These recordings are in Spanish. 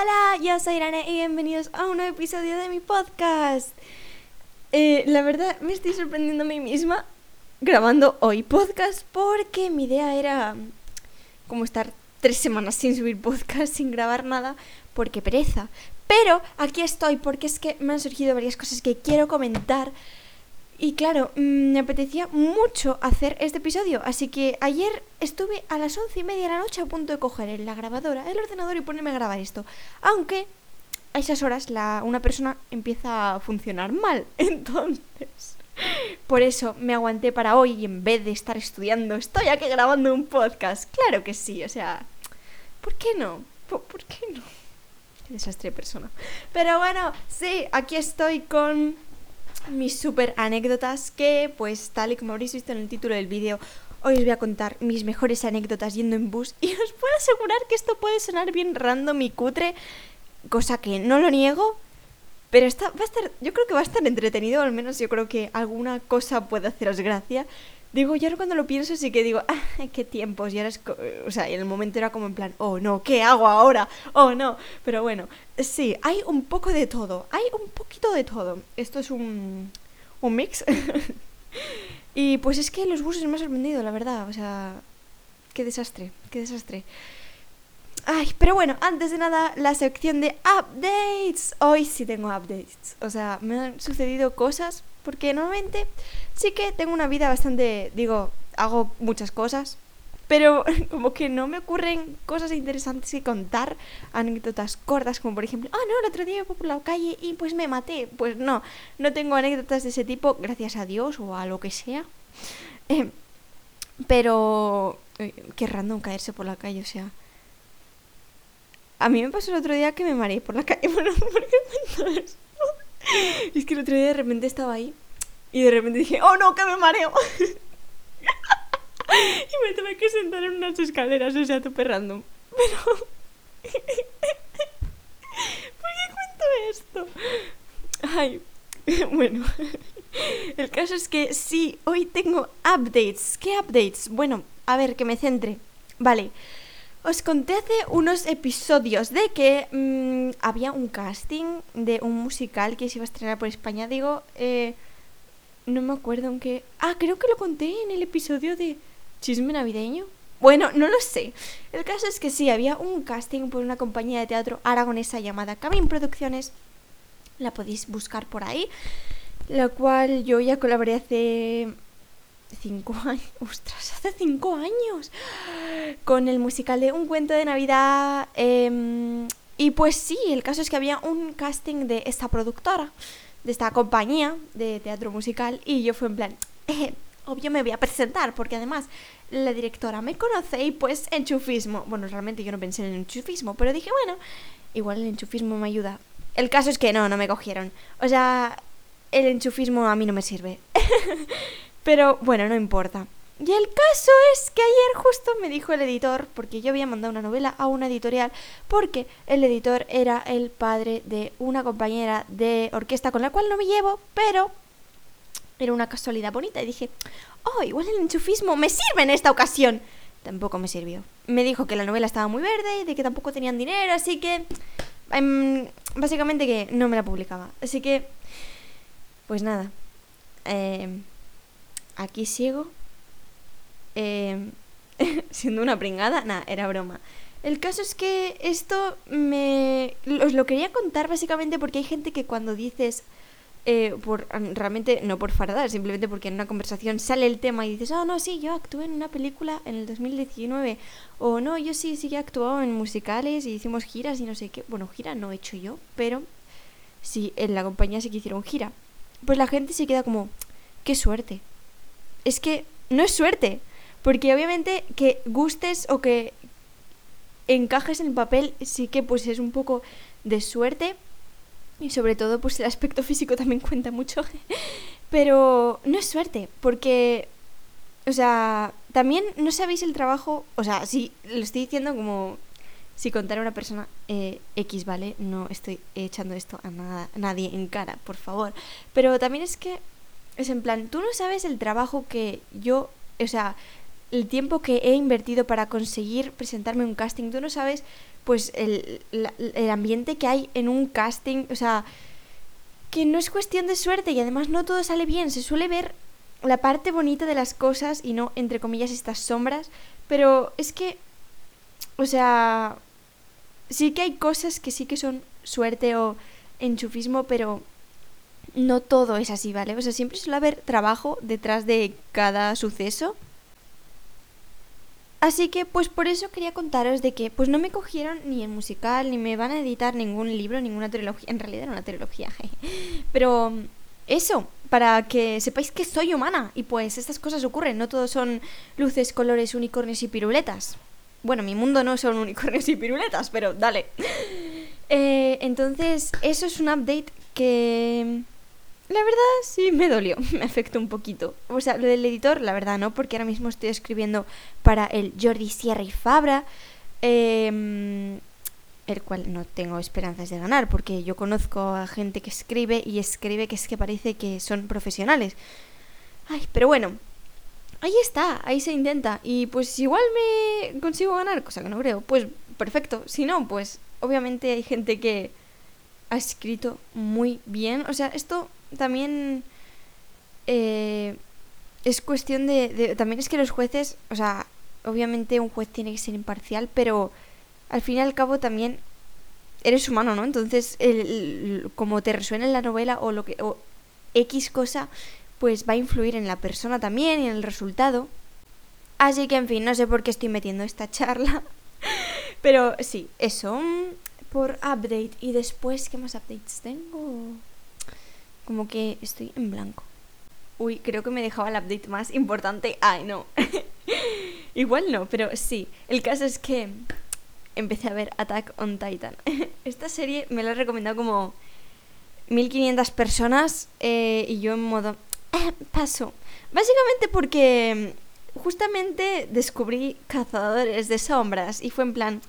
Hola, yo soy Irene y bienvenidos a un nuevo episodio de mi podcast. La verdad me estoy sorprendiendo a mí misma grabando hoy podcast porque mi idea era como estar 3 semanas sin subir podcast, sin grabar nada, porque pereza. Pero aquí estoy porque es que me han surgido varias cosas que quiero comentar. Y claro, me apetecía mucho hacer este episodio, así que ayer estuve a las 11:30 de la noche a punto de coger la grabadora, el ordenador y ponerme a grabar esto. Aunque a esas horas una persona empieza a funcionar mal, entonces por eso me aguanté para hoy y en vez de estar estudiando, estoy aquí grabando un podcast. Claro que sí, o sea, ¿por qué no? ¿Por qué no? Qué desastre de persona. Pero bueno, sí, aquí estoy con mis super anécdotas que, pues tal y como habréis visto en el título del vídeo, hoy os voy a contar mis mejores anécdotas yendo en bus. Y os puedo asegurar que esto puede sonar bien random y cutre, cosa que no lo niego, pero yo creo que va a estar entretenido, al menos yo creo que alguna cosa puede haceros gracia. Digo, yo ahora cuando lo pienso sí que digo, qué tiempos, y ahora o sea, en el momento era como en plan, oh no, ¿qué hago ahora? Oh no, pero bueno, sí, hay un poco de todo, hay un poquito de todo. Esto es un mix. Y pues es que los buses me han sorprendido, la verdad, o sea, qué desastre. Ay, pero bueno, antes de nada, la sección de updates. Hoy sí tengo updates, o sea, me han sucedido cosas. Porque normalmente sí que tengo una vida bastante, hago muchas cosas, pero como que no me ocurren cosas interesantes que contar, anécdotas cortas, como por ejemplo, el otro día me fui por la calle y pues me maté. Pues no tengo anécdotas de ese tipo, gracias a Dios o a lo que sea. Pero qué random caerse por la calle, o sea. A mí me pasó el otro día que me mareé por la calle. Bueno, ¿por qué me mareé? Es que el otro día de repente estaba ahí y de repente dije, oh no, que me mareo. Y me tuve que sentar en unas escaleras, o sea, tope random. Pero ¿por qué cuento esto? Ay, bueno. El caso es que sí, hoy tengo updates. ¿Qué updates? Bueno, a ver, que me centre. Vale. Os conté hace unos episodios de que había un casting de un musical que se iba a estrenar por España. No me acuerdo en qué. Creo que lo conté en el episodio de Chisme Navideño. Bueno, no lo sé. El caso es que sí, había un casting por una compañía de teatro aragonesa llamada Camin Producciones. La podéis buscar por ahí. La cual yo ya colaboré hace 5 años, ostras, hace 5 años con el musical de Un Cuento de Navidad. Y pues sí, el caso es que había un casting de esta productora, de esta compañía de teatro musical, y yo fui en plan, obvio me voy a presentar, porque además la directora me conoce y pues enchufismo. Bueno, realmente yo no pensé en el enchufismo, pero dije, bueno, igual el enchufismo me ayuda. El caso es que no me cogieron, o sea, el enchufismo a mí no me sirve. Pero bueno, no importa. Y el caso es que ayer justo me dijo el editor, porque yo había mandado una novela a una editorial, porque el editor era el padre de una compañera de orquesta con la cual no me llevo, pero era una casualidad bonita. Y dije, oh, igual el enchufismo me sirve en esta ocasión. Tampoco me sirvió. Me dijo que la novela estaba muy verde y de que tampoco tenían dinero, así que básicamente que no me la publicaba. Así que, pues nada. Aquí sigo siendo una pringada. Nah, era broma. El caso es que esto os lo quería contar básicamente porque hay gente que cuando dices realmente no por fardar, simplemente porque en una conversación sale el tema y dices, oh no, sí, yo actué en una película en el 2019, o no, yo sí que he actuado en musicales y hicimos giras y no sé qué. Bueno, gira no he hecho yo, pero sí, en la compañía sí que hicieron gira. Pues la gente se queda como, qué suerte. Es que no es suerte, porque obviamente que gustes o que encajes en el papel sí que pues es un poco de suerte, y sobre todo pues el aspecto físico también cuenta mucho, pero no es suerte, porque, o sea, también no sabéis el trabajo, o sea, sí, lo estoy diciendo como si contara una persona X, ¿vale? No estoy echando esto a nadie en cara, por favor, pero también es que es en plan, tú no sabes el trabajo que yo, o sea, el tiempo que he invertido para conseguir presentarme un casting, tú no sabes pues el ambiente que hay en un casting, o sea, que no es cuestión de suerte y además no todo sale bien. Se suele ver la parte bonita de las cosas y no, entre comillas, estas sombras, pero es que, o sea, sí que hay cosas que sí que son suerte o enchufismo, pero no todo es así, ¿vale? O sea, siempre suele haber trabajo detrás de cada suceso. Así que, pues por eso quería contaros de que pues no me cogieron ni en musical, ni me van a editar ningún libro, ninguna trilogía. En realidad era una trilogía, jeje. Pero eso, para que sepáis que soy humana. Y pues estas cosas ocurren, no todos son luces, colores, unicornios y piruletas. Bueno, mi mundo no son unicornios y piruletas, pero dale. Entonces, eso es un update que... la verdad sí me dolió, me afectó un poquito. O sea, lo del editor, la verdad no, porque ahora mismo estoy escribiendo para el Jordi Sierra y Fabra, el cual no tengo esperanzas de ganar, porque yo conozco a gente que escribe y escribe que es que parece que son profesionales. Ay, pero bueno, ahí está, ahí se intenta. Y pues igual me consigo ganar, cosa que no creo, pues perfecto. Si no, pues obviamente hay gente que ha escrito muy bien. O sea, esto... también es cuestión de... También es que los jueces, o sea, obviamente un juez tiene que ser imparcial, pero al fin y al cabo también eres humano, ¿no? Entonces, como te resuena en la novela o lo que o X cosa, pues va a influir en la persona también y en el resultado. Así que, en fin, no sé por qué estoy metiendo esta charla, pero sí, eso por update. Y después, ¿qué más updates tengo? Como que estoy en blanco. Uy, creo que me dejaba el update más importante. Ay, no. Igual no, pero sí. El caso es que empecé a ver Attack on Titan. Esta serie me la ha recomendado como 1500 personas y yo en modo... paso. Básicamente porque justamente descubrí Cazadores de Sombras y fue en plan...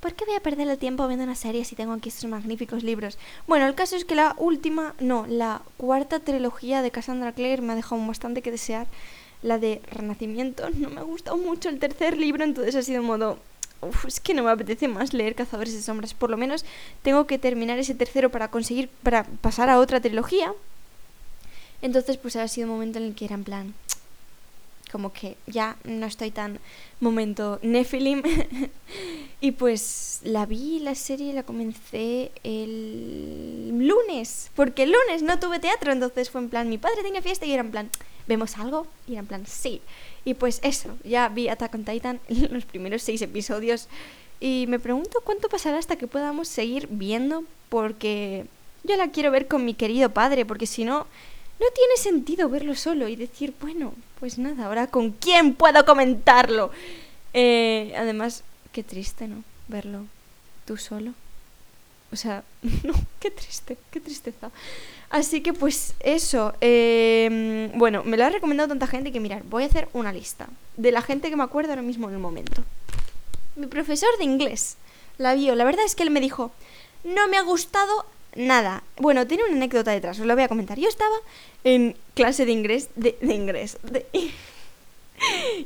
¿por qué voy a perder el tiempo viendo una serie si tengo aquí estos magníficos libros? Bueno, el caso es que la cuarta trilogía de Cassandra Clare me ha dejado bastante que desear. La de Renacimiento no me ha gustado mucho, el tercer libro, entonces ha sido un modo... es que no me apetece más leer Cazadores de Sombras, por lo menos tengo que terminar ese tercero para pasar a otra trilogía. Entonces pues ha sido un momento en el que era en plan... como que ya no estoy tan momento Nephilim. Y pues la serie la comencé el lunes, porque el lunes no tuve teatro, entonces fue en plan, mi padre tenía fiesta y era en plan, ¿vemos algo? Y era en plan, sí. Y pues eso, ya vi Attack on Titan en los primeros 6 episodios y me pregunto cuánto pasará hasta que podamos seguir viendo, porque yo la quiero ver con mi querido padre, porque si no... no tiene sentido verlo solo y decir, bueno, pues nada, ahora ¿con quién puedo comentarlo? Además, qué triste, ¿no? Verlo tú solo. O sea, no, qué triste, qué tristeza. Así que pues eso, bueno, me lo ha recomendado tanta gente que mirad, voy a hacer una lista de la gente que me acuerdo ahora mismo en el momento. Mi profesor de inglés la vio, la verdad es que él me dijo, no me ha gustado nada. Bueno, tiene una anécdota detrás, os la voy a comentar. Yo estaba en clase de inglés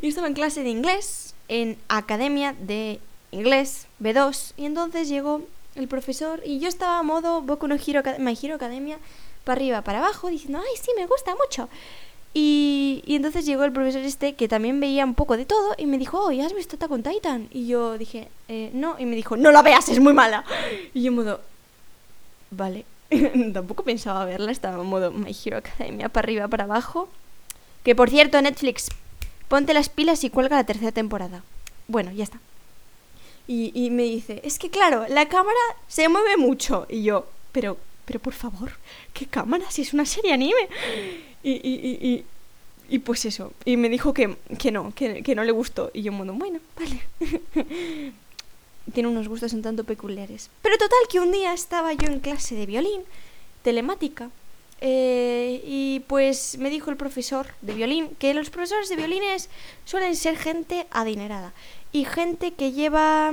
yo estaba en clase de inglés en academia de inglés B2, y entonces llegó el profesor y yo estaba a modo Boku no Hiro, My Hero Academia, para arriba, para abajo, diciendo, ay sí, me gusta mucho. Y entonces llegó el profesor este, que también veía un poco de todo, y me dijo, oh, ¿ya has visto Attack on Titan? Y yo dije, no, y me dijo, no la veas, es muy mala. Y yo en modo, vale. Tampoco pensaba verla, estaba en modo My Hero Academia, para arriba, para abajo. Que por cierto, Netflix, ponte las pilas y cuelga la tercera temporada. Bueno, ya está. Y me dice, es que claro, la cámara se mueve mucho. Y yo, pero por favor, ¿qué cámara? Si es una serie anime. Y pues eso. Y me dijo que no le gustó. Y yo en modo, bueno, vale. Tiene unos gustos un tanto peculiares. Pero total, que un día estaba yo en clase de violín, telemática, y pues me dijo el profesor de violín que los profesores de violines suelen ser gente adinerada y gente que lleva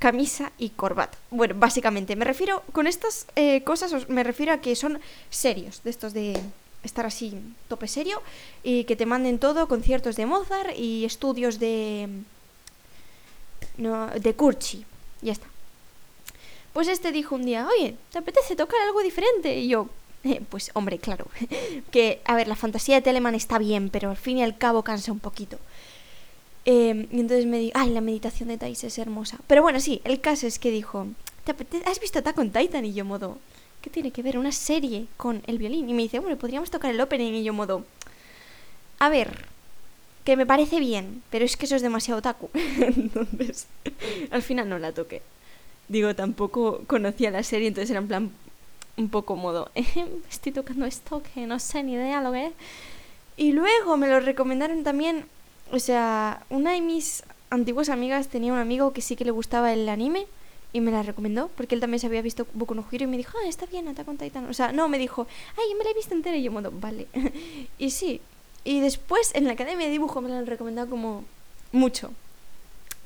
camisa y corbata. Bueno, básicamente me refiero con estas cosas, me refiero a que son serios, de estos de estar así tope serio, y que te manden todo, conciertos de Mozart y estudios de Kurchi, ya está. Pues este dijo un día, oye, ¿te apetece tocar algo diferente? Y yo, pues hombre, claro, que a ver, la fantasía de Telemann está bien, pero al fin y al cabo cansa un poquito. Y entonces me dijo, ay, la meditación de Tais es hermosa. Pero bueno, sí, el caso es que dijo, ¿te apetece? ¿Has visto Attack on Titan? Y yo modo, ¿qué tiene que ver una serie con el violín? Y me dice, bueno, podríamos tocar el opening. Y yo modo, a ver, que me parece bien, pero es que eso es demasiado otaku. Entonces, al final no la toqué. Digo, tampoco conocía la serie, entonces era en plan un poco modo, estoy tocando esto que no sé ni idea lo que es. Y luego me lo recomendaron también, o sea, una de mis antiguas amigas tenía un amigo que sí que le gustaba el anime y me la recomendó, porque él también se había visto Boku no Hiro y me dijo, ah, está bien, Attack on Titan. O sea, no, me dijo, ay, yo me la he visto entera. Y yo modo, vale. Y sí, y después en la academia de dibujo me la han recomendado como mucho,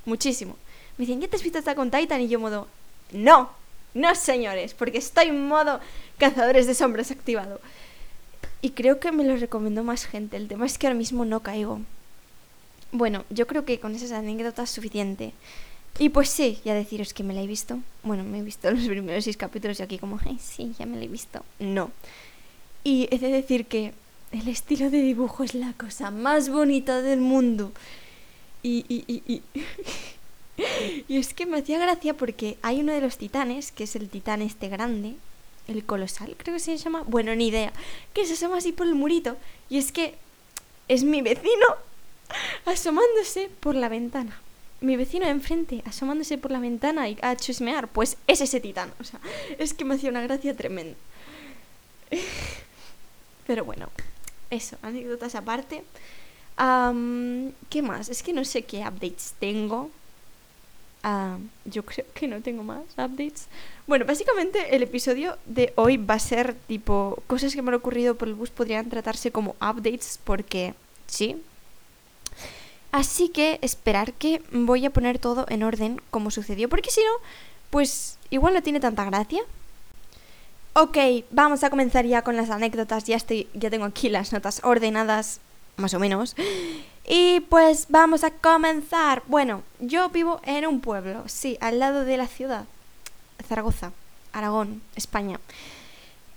muchísimo. Me dicen, ¿ya te has visto Attack on Titan? Y yo modo, no, no señores, porque estoy en modo Cazadores de Sombras activado. Y creo que me lo recomendó más gente, el tema es que ahora mismo no caigo. Bueno, yo creo que con esas anécdotas es suficiente. Y pues sí, ya deciros que me la he visto. Bueno, me he visto los primeros 6 capítulos y aquí como, ay, sí, ya me la he visto. No. Y he de decir que el estilo de dibujo es la cosa más bonita del mundo. Y es que me hacía gracia porque hay uno de los titanes, que es el titán este grande, el colosal, creo que se llama, bueno, ni idea, que se asoma así por el murito. Y es que es mi vecino asomándose por la ventana. Mi vecino de enfrente asomándose por la ventana y a chismear, pues es ese titán. O sea, es que me hacía una gracia tremenda. Pero bueno, eso, anécdotas aparte. ¿Qué más? Es que no sé qué updates tengo. Yo creo que no tengo más updates. Bueno, básicamente el episodio de hoy va a ser tipo cosas que me han ocurrido por el bus podrían tratarse como updates porque sí. Así que esperar que voy a poner todo en orden como sucedió, porque si no, pues igual no tiene tanta gracia. Ok, vamos a comenzar ya con las anécdotas. Ya tengo aquí las notas ordenadas, más o menos. Y pues vamos a comenzar. Bueno, yo vivo en un pueblo, sí, al lado de la ciudad, Zaragoza, Aragón, España.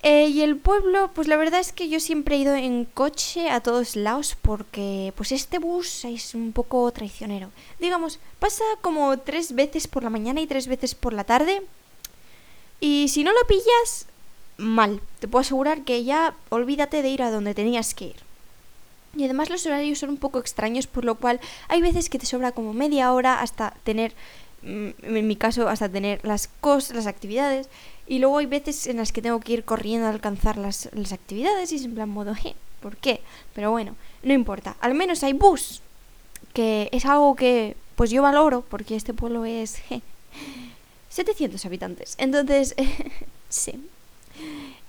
Y el pueblo, pues la verdad es que yo siempre he ido en coche a todos lados porque pues este bus es un poco traicionero. Digamos, pasa como 3 veces por la mañana y 3 veces por la tarde. Y si no lo pillas, mal. Te puedo asegurar que ya olvídate de ir a donde tenías que ir. Y además los horarios son un poco extraños, por lo cual hay veces que te sobra como media hora hasta tener, en mi caso, hasta tener las cosas, las actividades. Y luego hay veces en las que tengo que ir corriendo a alcanzar las actividades y es en plan modo, ¿por qué? Pero bueno, no importa. Al menos hay bus, que es algo que pues yo valoro, porque este pueblo es 700 habitantes. Entonces, sí.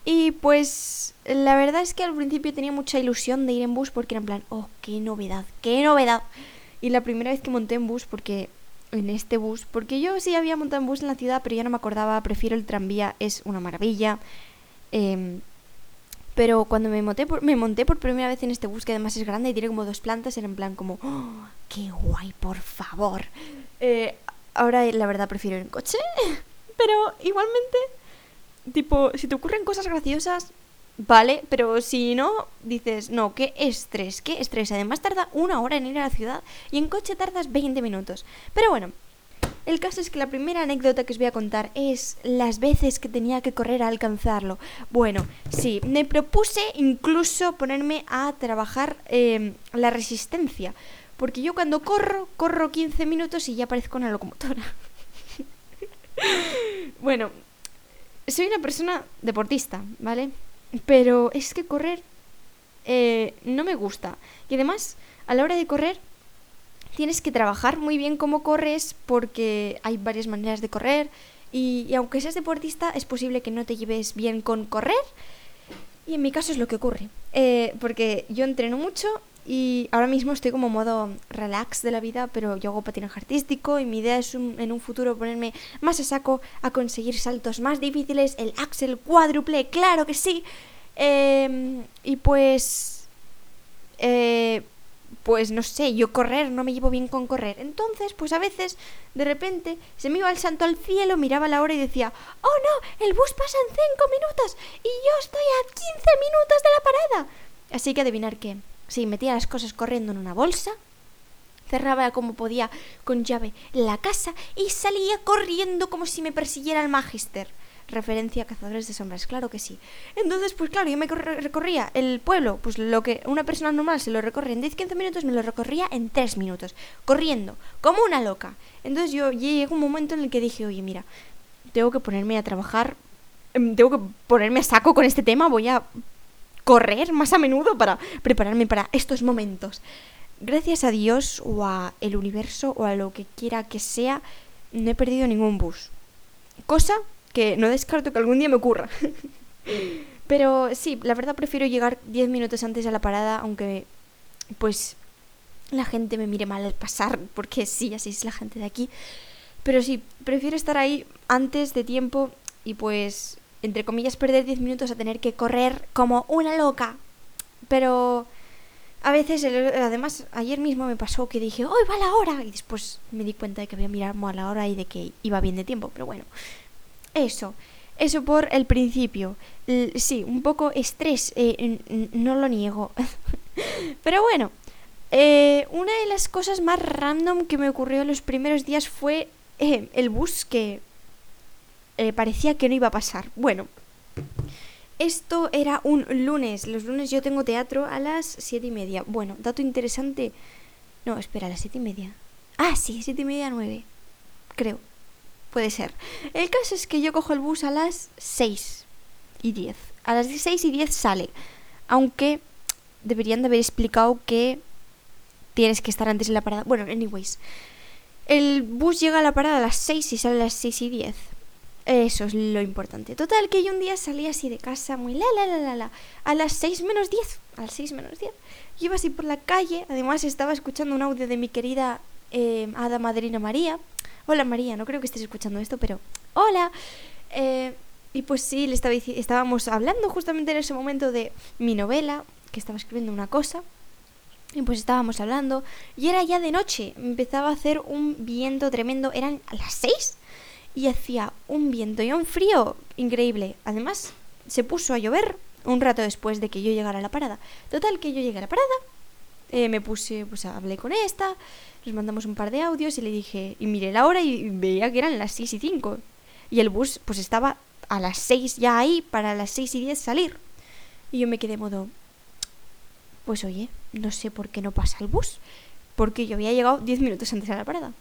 Y pues la verdad es que al principio tenía mucha ilusión de ir en bus porque era en plan, oh, qué novedad, qué novedad. Y la primera vez que monté en bus, porque yo sí había montado en bus en la ciudad, pero ya no me acordaba, prefiero el tranvía, es una maravilla. Pero cuando me monté por primera vez en este bus, que además es grande y tiene como 2 plantas, era en plan como, oh, qué guay, por favor. Ahora la verdad prefiero ir en coche, pero igualmente, tipo, si te ocurren cosas graciosas, vale, pero si no, dices, no, qué estrés. Además tarda 1 hora en ir a la ciudad y en coche tardas 20 minutos. Pero bueno, el caso es que la primera anécdota que os voy a contar es las veces que tenía que correr a alcanzarlo. Bueno, sí, me propuse incluso ponerme a trabajar la resistencia, porque yo cuando corro 15 minutos y ya parezco una locomotora. Bueno, soy una persona deportista, ¿vale? Pero es que correr no me gusta. Y además, a la hora de correr, tienes que trabajar muy bien cómo corres, porque hay varias maneras de correr. Y aunque seas deportista, es posible que no te lleves bien con correr. Y en mi caso es lo que ocurre. Porque yo entreno mucho y ahora mismo estoy como modo relax de la vida, pero yo hago patinaje artístico y mi idea es en un futuro ponerme más a saco a conseguir saltos más difíciles, el axel cuádruple, claro que sí. Y pues pues no sé, yo correr, no me llevo bien con correr. Entonces, pues a veces, de repente, se me iba el santo al cielo, miraba la hora y decía, ¡oh no! El bus pasa en 5 minutos y yo estoy a 15 minutos de la parada. Así que adivinar qué. Sí, metía las cosas corriendo en una bolsa, cerraba como podía con llave la casa y salía corriendo como si me persiguiera el magister. Referencia a Cazadores de Sombras, claro que sí. Entonces, pues claro, yo me recorría el pueblo, pues lo que una persona normal se lo recorre en 10-15 minutos, me lo recorría en 3 minutos, corriendo, como una loca. Entonces yo llegué a un momento en el que dije, oye, mira, tengo que ponerme a trabajar, tengo que ponerme a saco con este tema, voy a correr más a menudo para prepararme para estos momentos. Gracias a Dios o a el universo o a lo que quiera que sea, no he perdido ningún bus. Cosa que no descarto que algún día me ocurra. Pero sí, la verdad prefiero llegar 10 minutos antes a la parada, aunque pues la gente me mire mal al pasar, porque sí, así es la gente de aquí. Pero sí, prefiero estar ahí antes de tiempo y pues, entre comillas, perder 10 minutos a tener que correr como una loca. Pero a veces, además, ayer mismo me pasó que dije, ¡hoy va la hora! Y después me di cuenta de que había mirado a la hora y de que iba bien de tiempo, pero bueno. Eso por el principio. Sí, un poco estrés, no lo niego. Pero bueno, una de las cosas más random que me ocurrió en los primeros días fue el bus que parecía que no iba a pasar. Bueno, esto era un lunes. Los lunes yo tengo teatro a las 7:30. Bueno, dato interesante. No, espera, a las 7:30. Ah, sí, 7:30, 9. Creo. Puede ser. El caso es que yo cojo el bus a las 6:10. A las 6:10 sale. Aunque deberían de haber explicado que tienes que estar antes en la parada. Bueno, anyways. El bus llega a la parada a las 6 y sale a las 6:10. Eso es lo importante. Total, que yo un día salí así de casa, muy la. A las 6:10. A las 6:10. Yo iba así por la calle. Además, estaba escuchando un audio de mi querida hada madrina María. Hola María, no creo que estés escuchando esto, pero hola. Y pues sí, estábamos hablando justamente en ese momento de mi novela, que estaba escribiendo una cosa. Y pues estábamos hablando. Y era ya de noche, empezaba a hacer un viento tremendo. Eran a las 6 y hacía un viento y un frío increíble. Además, se puso a llover un rato después de que yo llegara a la parada. Total, que yo llegué a la parada. Me puse, pues hablé con esta, nos mandamos un par de audios y le dije, y miré la hora y veía que eran las 6:05. Y el bus pues estaba a las 6 ya ahí para las 6:10 salir. Y yo me quedé modo, pues oye, no sé por qué no pasa el bus, porque yo había llegado 10 minutos antes a la parada.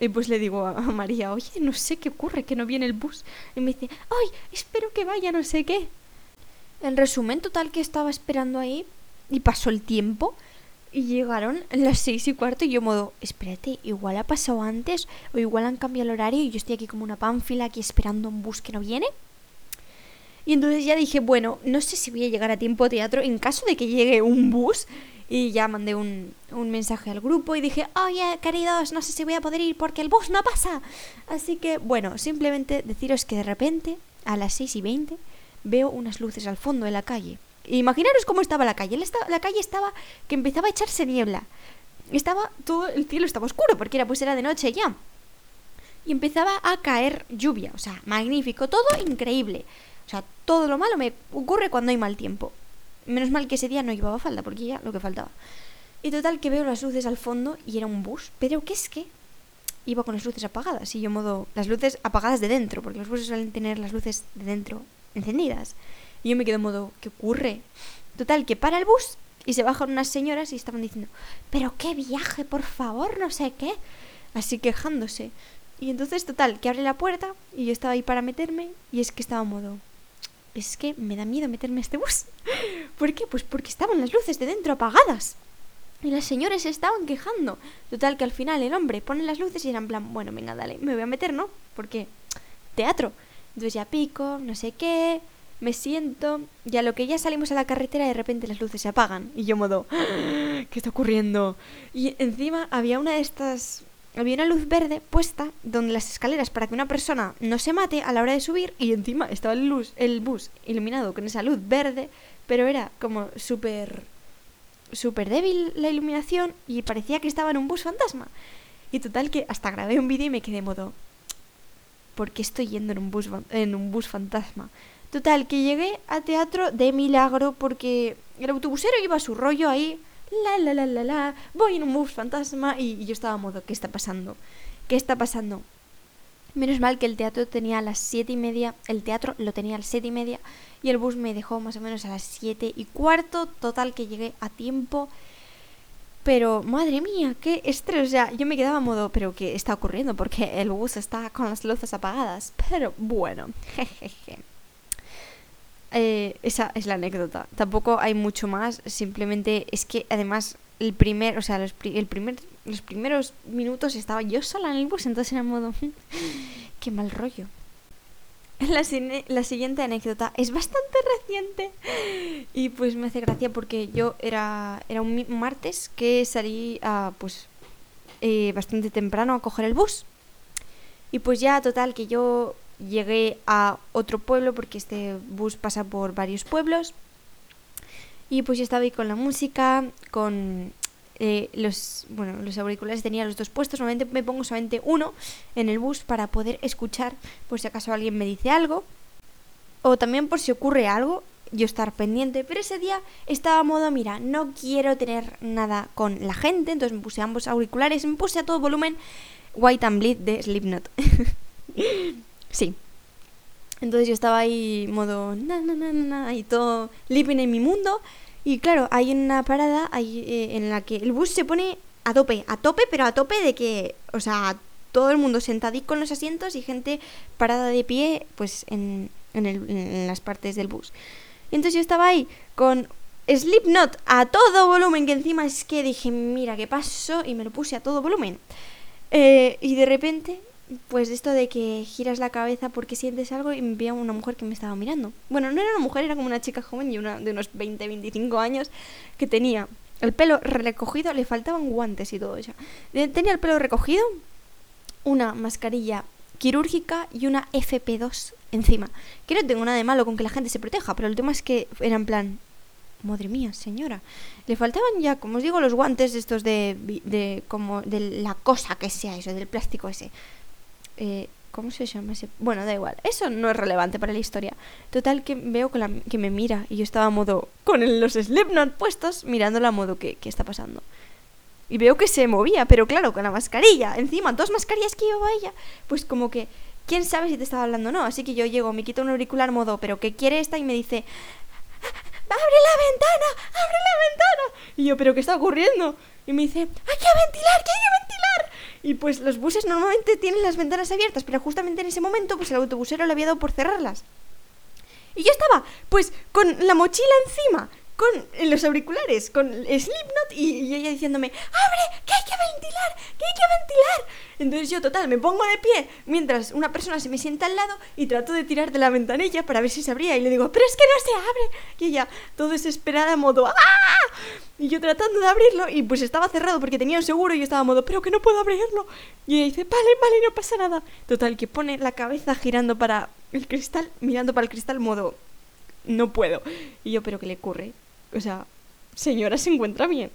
Y pues le digo a María, oye, no sé qué ocurre, que no viene el bus. Y me dice, ay, espero que vaya, no sé qué. En resumen, total, que estaba esperando ahí y pasó el tiempo. Y llegaron las 6:15 y yo modo, espérate, igual ha pasado antes o igual han cambiado el horario y yo estoy aquí como una pánfila aquí esperando un bus que no viene. Y entonces ya dije, bueno, no sé si voy a llegar a tiempo a teatro en caso de que llegue un bus. Y ya mandé un mensaje al grupo y dije, oye, queridos, no sé si voy a poder ir porque el bus no pasa. Así que, bueno, simplemente deciros que de repente, a las 6:20, veo unas luces al fondo de la calle. Imaginaros cómo estaba la calle. La calle estaba que empezaba a echarse niebla. Estaba todo el cielo estaba oscuro porque era de noche ya. Y empezaba a caer lluvia, o sea, magnífico, todo increíble. O sea, todo lo malo me ocurre cuando hay mal tiempo. Menos mal que ese día no llevaba falda porque ya lo que faltaba. Y total, que veo las luces al fondo y era un bus, pero que es que iba con las luces apagadas y yo modo, las luces apagadas de dentro, porque los buses suelen tener las luces de dentro encendidas. Y yo me quedo en modo, ¿qué ocurre? Total, que para el bus y se bajan unas señoras y estaban diciendo, pero qué viaje, por favor, no sé qué. Así quejándose. Y entonces, total, que abre la puerta y yo estaba ahí para meterme y es que estaba en modo, es que me da miedo meterme a este bus. ¿Por qué? Pues porque estaban las luces de dentro apagadas. Y las señoras se estaban quejando. Total, que al final el hombre pone las luces y era en plan, bueno, venga, dale, me voy a meter, ¿no? Porque teatro. Entonces ya pico, no sé qué. Me siento, y a lo que ya salimos a la carretera de repente las luces se apagan. Y yo modo, ¿qué está ocurriendo? Y encima había una luz verde puesta donde las escaleras para que una persona no se mate a la hora de subir. Y encima estaba el bus iluminado con esa luz verde, pero era como súper súper débil la iluminación y parecía que estaba en un bus fantasma. Y total que hasta grabé un vídeo y me quedé modo, ¿por qué estoy yendo en un bus fantasma? Total, que llegué a teatro de milagro porque el autobusero iba a su rollo ahí, voy en un bus fantasma, y yo estaba modo, ¿qué está pasando? ¿Qué está pasando? Menos mal que el teatro tenía a las 7:30, el teatro lo tenía a las 7:30 y el bus me dejó más o menos a las 7:15, total que llegué a tiempo, pero madre mía, qué estrés, o sea, yo me quedaba modo, pero ¿qué está ocurriendo? Porque el bus está con las luces apagadas, pero bueno, jejeje. Esa es la anécdota, tampoco hay mucho más, simplemente es que además los primeros minutos estaba yo sola en el bus, entonces era modo, qué mal rollo. La siguiente anécdota es bastante reciente y pues me hace gracia porque yo era un martes que salí bastante temprano a coger el bus y pues ya total que yo llegué a otro pueblo porque este bus pasa por varios pueblos y pues yo estaba ahí con la música, con los auriculares, tenía los dos puestos, normalmente me pongo solamente uno en el bus para poder escuchar por si acaso alguien me dice algo o también por si ocurre algo, yo estar pendiente, pero ese día estaba modo, mira, no quiero tener nada con la gente, entonces me puse ambos auriculares, me puse a todo volumen White and Bleed de Slipknot. Sí. Entonces yo estaba ahí modo y todo living en mi mundo. Y claro, hay una parada en la que el bus se pone a tope, pero a tope de que, o sea, todo el mundo sentadito con los asientos y gente parada de pie, pues en las partes del bus. Y entonces yo estaba ahí con Slipknot a todo volumen, que encima es que dije, mira, ¿qué pasó? Y me lo puse a todo volumen. Y de repente, pues esto de que giras la cabeza porque sientes algo y vi a una mujer que me estaba mirando. Bueno, no era una mujer, era como una chica joven y de unos 20, 25 años que tenía el pelo recogido, le faltaban guantes y todo ya. Tenía el pelo recogido, una mascarilla quirúrgica y una FP2 encima. Que no tengo nada de malo con que la gente se proteja, pero el tema es que era en plan, madre mía, señora, le faltaban ya, como os digo, los guantes estos de la cosa que sea eso, del plástico ese. ¿Cómo se llama ese? Bueno, da igual, eso no es relevante para la historia. Total, que veo que me mira y yo estaba a modo, con los Slipknot puestos, mirándola a modo, ¿qué está pasando? Y veo que se movía, pero claro, con la mascarilla, encima, dos mascarillas que llevaba ella. Pues como que, ¿quién sabe si te estaba hablando o no? Así que yo llego, me quito un auricular modo, ¿pero qué quiere esta? Y me dice, ¡abre la ventana! Y yo, ¿pero qué está ocurriendo? Y me dice, ¡hay que ventilar! Y pues los buses normalmente tienen las ventanas abiertas, pero justamente en ese momento pues el autobusero le había dado por cerrarlas. Y yo estaba pues con la mochila encima, con los auriculares, con Slipknot y ella diciéndome, ¡abre! ¡Que hay que ventilar! Entonces yo total me pongo de pie mientras una persona se me sienta al lado y trato de tirar de la ventanilla para ver si se abría y le digo, pero es que no se abre. Y ella, todo desesperada, modo, ¡ah! Y yo tratando de abrirlo y pues estaba cerrado porque tenía un seguro y yo estaba modo, pero que no puedo abrirlo. Y ella dice, vale, no pasa nada. Total, que pone la cabeza girando para el cristal, mirando para el cristal modo, no puedo. Y yo, pero ¿qué le ocurre? O sea, señora, se encuentra bien.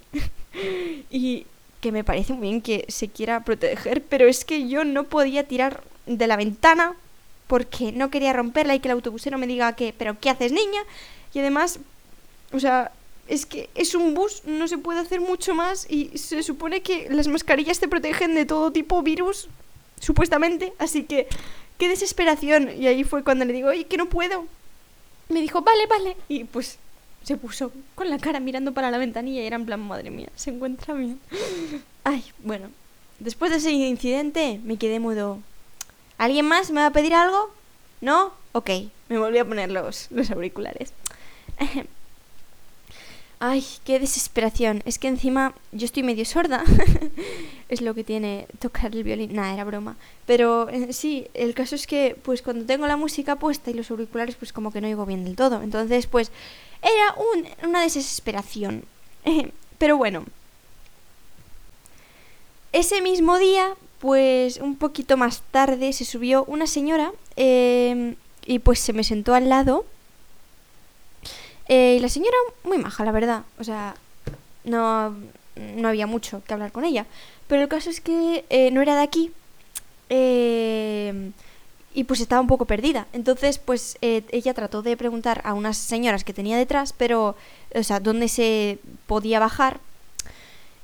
Y que me parece muy bien que se quiera proteger, pero es que yo no podía tirar de la ventana porque no quería romperla y que el autobusero me diga que, pero ¿qué haces, niña? Y además, o sea, es que es un bus, no se puede hacer mucho más y se supone que las mascarillas te protegen de todo tipo virus, supuestamente, así que qué desesperación. Y ahí fue cuando le digo, oye, que no puedo. Me dijo, vale, y pues se puso con la cara mirando para la ventanilla y era en plan, madre mía, se encuentra bien. Ay, bueno, después de ese incidente me quedé mudo. ¿Alguien más me va a pedir algo? ¿No? Ok, me volví a poner los auriculares. Ay, qué desesperación, es que encima yo estoy medio sorda. Es lo que tiene tocar el violín. Nah, era broma. Pero sí, el caso es que pues cuando tengo la música puesta y los auriculares pues como que no oigo bien del todo. Entonces pues era una desesperación. Pero bueno, ese mismo día, pues un poquito más tarde, se subió una señora y pues se me sentó al lado. Y la señora muy maja, la verdad. O sea, no había mucho que hablar con ella. Pero el caso es que no era de aquí, y pues estaba un poco perdida. Entonces pues ella trató de preguntar a unas señoras que tenía detrás, pero, o sea, dónde se podía bajar.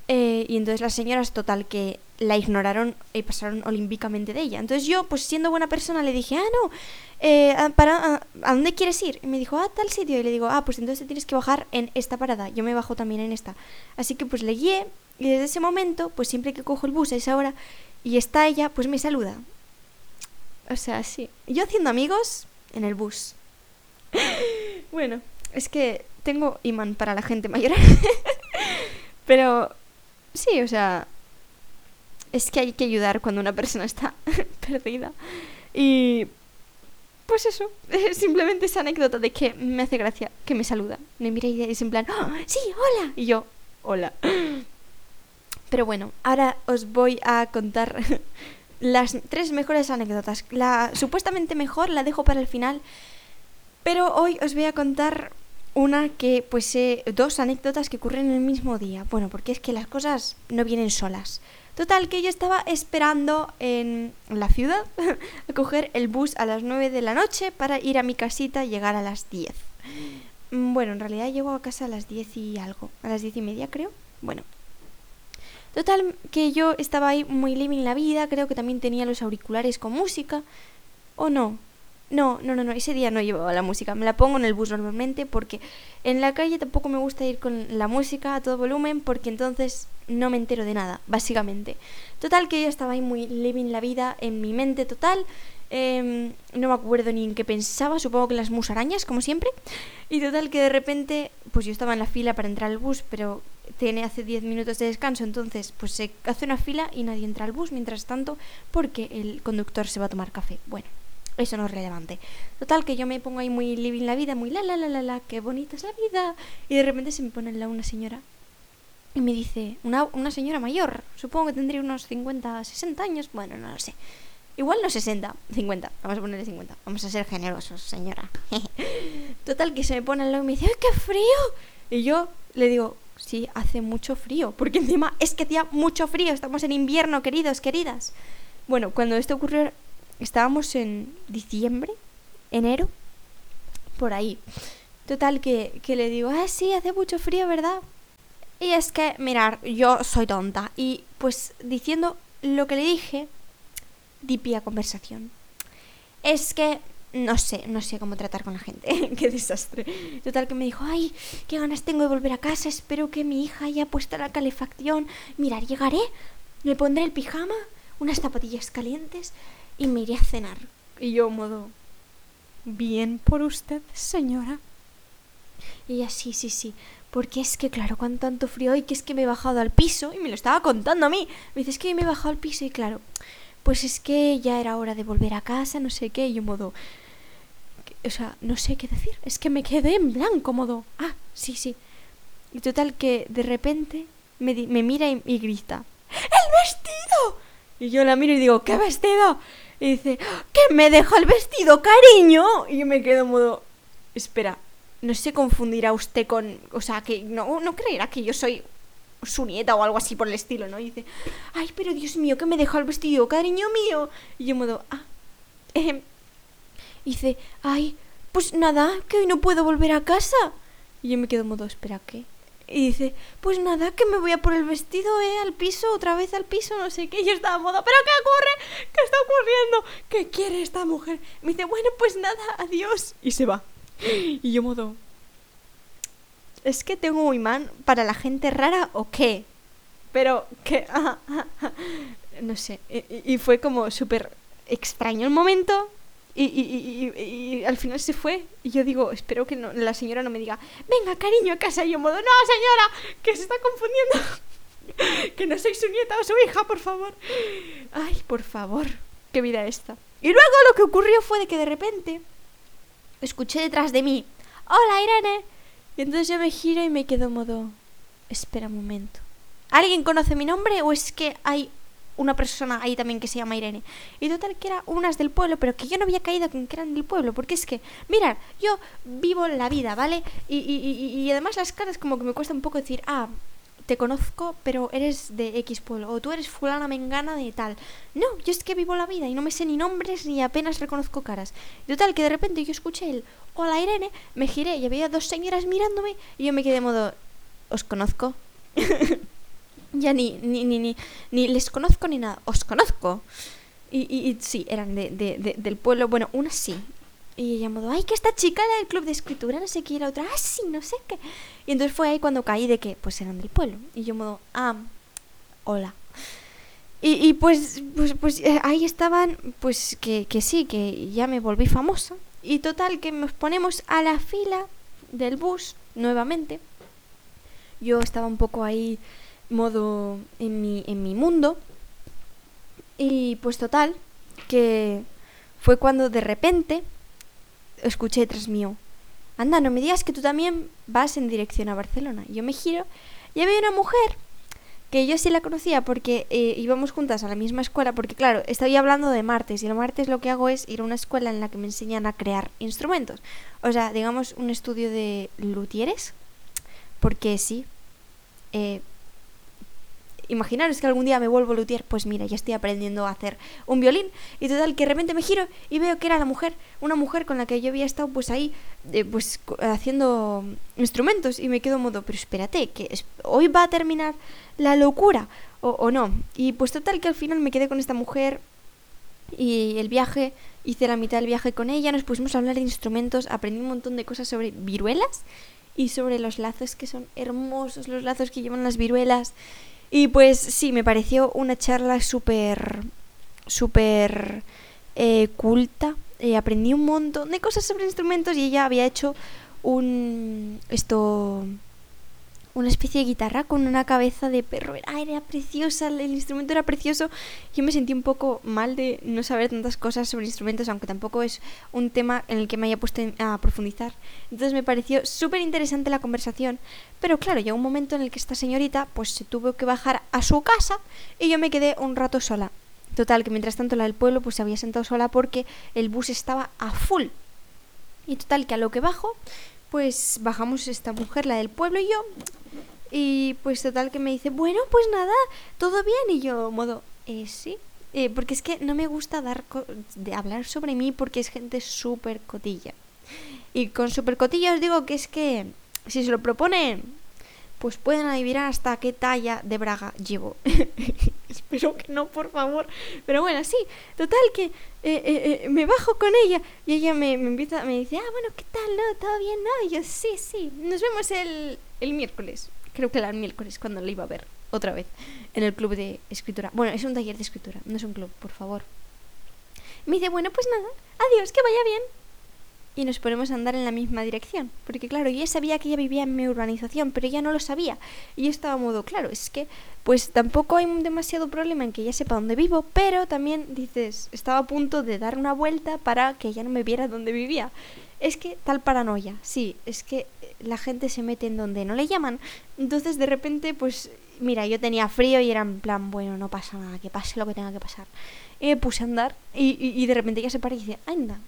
Y entonces las señoras, total, que la ignoraron y pasaron olímpicamente de ella. Entonces yo, pues siendo buena persona, le dije, ¿a dónde quieres ir? Y me dijo, a tal sitio. Y le digo, pues entonces te tienes que bajar en esta parada. Yo me bajo también en esta. Así que pues le guié, y desde ese momento, pues siempre que cojo el bus a esa hora y está ella, pues me saluda. O sea, sí. Yo haciendo amigos en el bus. Bueno, es que tengo imán para la gente mayor. Pero... sí, o sea, es que hay que ayudar cuando una persona está perdida. Y pues eso, simplemente esa anécdota de que me hace gracia que me saluda. Me mira y es en plan, ¡oh, sí, hola! Y yo, hola. Pero bueno, ahora os voy a contar las 3 mejores anécdotas. La supuestamente mejor la dejo para el final, pero hoy os voy a contar... una que, pues, 2 anécdotas que ocurren el mismo día. Bueno, porque es que las cosas no vienen solas. Total, que yo estaba esperando en la ciudad a coger el bus a las 9 de la noche para ir a mi casita y llegar a las 10. Bueno, en realidad llego a casa a las 10 y algo, a las 10 y media creo. Bueno, total, que yo estaba ahí muy living la vida, creo que también tenía los auriculares con música, ¿o no? No, ese día no llevaba la música, me la pongo en el bus normalmente porque en la calle tampoco me gusta ir con la música a todo volumen porque entonces no me entero de nada, básicamente. Total, que yo estaba ahí muy living la vida en mi mente total, no me acuerdo ni en qué pensaba, supongo que las musarañas, como siempre. Y total, que de repente, pues yo estaba en la fila para entrar al bus, pero hace 10 minutos de descanso, entonces pues se hace una fila y nadie entra al bus mientras tanto porque el conductor se va a tomar café, bueno. Eso no es relevante. Total, que yo me pongo ahí muy living la vida, muy la, qué bonita es la vida. Y de repente se me pone en la una señora y me dice, una señora mayor, supongo que tendría unos 50, 60 años, bueno, no lo sé. Igual no 60, 50, vamos a ponerle 50, vamos a ser generosos, señora. Total, que se me pone al lado y me dice, ¡ay, qué frío! Y yo le digo, sí, hace mucho frío, porque encima es que hacía mucho frío, estamos en invierno, queridos, queridas. Bueno, cuando esto ocurrió... estábamos en diciembre, enero, por ahí. Total, que le digo, sí, hace mucho frío, ¿verdad? Y es que, mirar, yo soy tonta. Y pues diciendo lo que le dije, di pie a conversación. Es que, no sé cómo tratar con la gente. Qué desastre. Total, que me dijo, ay, qué ganas tengo de volver a casa. Espero que mi hija haya puesto la calefacción. Mirar, llegaré, me pondré el pijama, unas zapatillas calientes... y me iré a cenar. Y yo, modo, bien por usted, señora. Y ella, sí, porque es que, claro, con tanto frío hoy, que es que me he bajado al piso, y me lo estaba contando a mí. Me dice, es que me he bajado al piso, y claro, pues es que ya era hora de volver a casa, no sé qué. Y yo, modo, o sea, no sé qué decir, es que me quedé en blanco, modo, sí. Y total, que de repente me mira y grita, ¡el vestido! Y yo la miro y digo, ¿qué vestido? Y dice, ¿qué me deja el vestido, cariño? Y yo me quedo en modo, espera, no se confundirá usted con... o sea, que no creerá que yo soy su nieta o algo así por el estilo, ¿no? Y dice, ay, pero Dios mío, ¿qué me deja el vestido, cariño mío? Y yo en modo, Y dice, ay, pues nada, que hoy no puedo volver a casa. Y yo me quedo en modo, espera, ¿qué? Y dice, pues nada, que me voy a por el vestido, al piso, otra vez al piso, no sé qué. Y yo estaba en modo, ¿pero qué ocurre? ¿Qué está ocurriendo? ¿Qué quiere esta mujer? Me dice, bueno, pues nada, adiós. Y se va. Y yo modo, ¿es que tengo un imán para la gente rara o qué? Pero, ¿qué? No sé. Y fue como súper extraño el momento. Y al final se fue. Y yo digo, espero que no, la señora no me diga, venga, cariño, a casa. Y yo modo, no, señora, que se está confundiendo. Que no soy su nieta o su hija, por favor. Ay, por favor, qué vida esta. Y luego lo que ocurrió fue de que de repente escuché detrás de mí, hola, Irene. Y entonces yo me giro y me quedo modo, espera un momento, ¿alguien conoce mi nombre o es que hay... una persona ahí también que se llama Irene? Y total, que era unas del pueblo, pero que yo no había caído con que eran del pueblo, porque es que, mirad, yo vivo la vida, ¿vale? Y además las caras como que me cuesta un poco decir, te conozco, pero eres de X pueblo, o tú eres fulana mengana de tal. No, yo es que vivo la vida y no me sé ni nombres ni apenas reconozco caras. Y total, que de repente yo escuché el hola Irene, me giré y había dos señoras mirándome y yo me quedé de modo, os conozco. Ya ni les conozco ni nada, os conozco. Y sí, eran del pueblo, bueno, una sí. Y ella modo, ay, que esta chica era del club de escritura, no sé qué, y la otra, ah, sí, no sé qué. Y entonces fue ahí cuando caí de que, pues eran del pueblo. Y yo modo, ah, hola. Y pues ahí estaban, pues que sí, que ya me volví famosa. Y total, que nos ponemos a la fila del bus nuevamente. Yo estaba un poco ahí, modo, en mi mundo. Y pues total, que fue cuando de repente escuché tras mío, anda, no me digas que tú también vas en dirección a Barcelona. Yo me giro y había una mujer que yo sí la conocía porque íbamos juntas a la misma escuela, porque claro, estoy hablando de martes, y el martes lo que hago es ir a una escuela en la que me enseñan a crear instrumentos, o sea, digamos un estudio de luthieres, porque sí, imaginaros que algún día me vuelvo luthier, pues mira, ya estoy aprendiendo a hacer un violín. Y total, que de repente me giro y veo que era la mujer, una mujer con la que yo había estado pues ahí, pues haciendo instrumentos, y me quedo en modo, pero espérate, que hoy va a terminar la locura, o no. Y pues total, que al final me quedé con esta mujer y el viaje, hice la mitad del viaje con ella, nos pusimos a hablar de instrumentos, aprendí un montón de cosas sobre viruelas y sobre los lazos, que son hermosos los lazos que llevan las viruelas. Y pues sí, me pareció una charla súper culta. Aprendí un montón de cosas sobre instrumentos y ella había hecho una especie de guitarra con una cabeza de perro. Era preciosa, el instrumento era precioso. Yo me sentí un poco mal de no saber tantas cosas sobre instrumentos, aunque tampoco es un tema en el que me haya puesto a profundizar. Entonces me pareció súper interesante la conversación, pero claro, llegó un momento en el que esta señorita pues se tuvo que bajar a su casa y yo me quedé un rato sola. Total, que mientras tanto la del pueblo pues se había sentado sola porque el bus estaba a full. Y total, que a lo que bajo, pues bajamos esta mujer, la del pueblo, y yo. Y pues total, que me dice, bueno, pues nada, todo bien. Y yo modo, sí, porque es que no me gusta de hablar sobre mí, porque es gente súper cotilla. Y con súper cotilla os digo que es que si se lo proponen, pues pueden adivinar hasta qué talla de braga llevo. Espero que no, por favor. Pero bueno, sí, total, que me bajo con ella y ella me dice, ah, bueno, ¿qué tal? ¿No? ¿Todo bien? ¿No? Y yo, sí, nos vemos el miércoles. Creo que era el miércoles cuando la iba a ver otra vez en el club de escritura. Bueno, es un taller de escritura, no es un club, por favor. Y me dice, bueno, pues nada, adiós, que vaya bien. Y nos ponemos a andar en la misma dirección, porque claro, yo ya sabía que ella vivía en mi urbanización, pero ella no lo sabía. Y yo estaba modo, claro, es que pues tampoco hay demasiado problema en que ella sepa dónde vivo, pero también dices, estaba a punto de dar una vuelta para que ella no me viera dónde vivía. Es que tal paranoia, sí, es que la gente se mete en donde no le llaman. Entonces de repente pues, mira, yo tenía frío y era en plan, bueno, no pasa nada, que pase lo que tenga que pasar. Me puse a andar y de repente ella se para y dice, anda,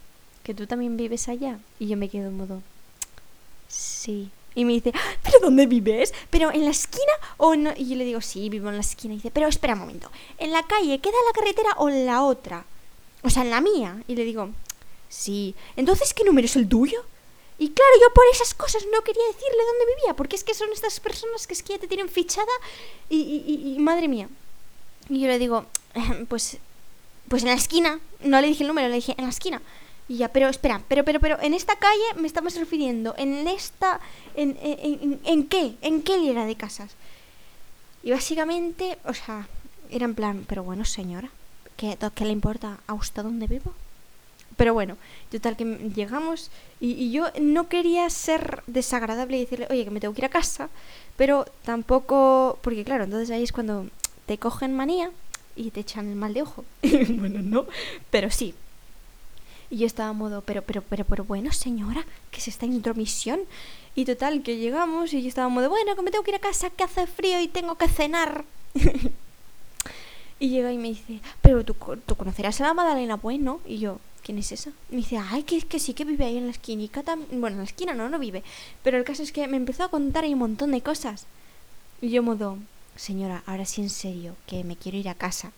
que tú también vives allá. Y yo me quedo en modo, sí. Y me dice, ¿pero dónde vives? ¿Pero en la esquina o no? Y yo le digo, sí, vivo en la esquina. Y dice, pero espera un momento, ¿en la calle queda la carretera o en la otra? O sea, en la mía. Y le digo, sí. Entonces, ¿qué número es el tuyo? Y claro, yo por esas cosas no quería decirle dónde vivía, porque es que son estas personas que es que ya te tienen fichada y madre mía. Y yo le digo, pues en la esquina. No le dije el número, le dije en la esquina. Y ya, pero espera, pero, en esta calle me estamos refiriendo, en esta, ¿en qué era de casas? Y básicamente, o sea, era en plan, pero bueno, señora, ¿qué le importa a usted dónde vivo? Pero bueno, total, que llegamos y yo no quería ser desagradable y decirle, oye, que me tengo que ir a casa, pero tampoco, porque claro, entonces ahí es cuando te cogen manía y te echan el mal de ojo. Bueno, no, pero sí. Y yo estaba a modo, pero, bueno, señora, ¿qué es esta intromisión? Y total, que llegamos y yo estaba a modo, bueno, que me tengo que ir a casa, que hace frío y tengo que cenar. Y llega y me dice, pero tú conocerás a la Madalena, bueno. Y yo, ¿quién es esa? Y me dice, ay, que sí, que vive ahí en la esquinica. Bueno, en la esquina no vive. Pero el caso es que me empezó a contar ahí un montón de cosas. Y yo modo, señora, ahora sí en serio, que me quiero ir a casa.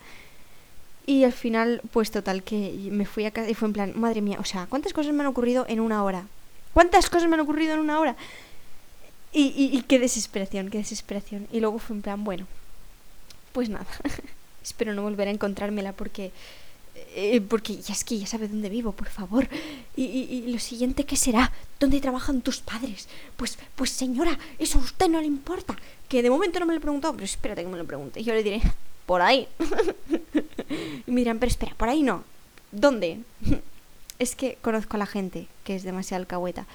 Y al final, pues total, que me fui a casa y fue en plan, madre mía, o sea, ¿cuántas cosas me han ocurrido en una hora? ¿Cuántas cosas me han ocurrido en una hora? Y qué desesperación, qué desesperación. Y luego fue en plan, bueno, pues nada, espero no volver a encontrármela porque ya es que ya sabe dónde vivo, por favor. Y lo siguiente, ¿qué será? ¿Dónde trabajan tus padres? Pues señora, eso a usted no le importa. Que de momento no me lo he preguntado, pero espérate que me lo pregunte. Y yo le diré, por ahí. Y me dirán, pero espera, por ahí no. ¿Dónde? Es que conozco a la gente, que es demasiado alcahueta.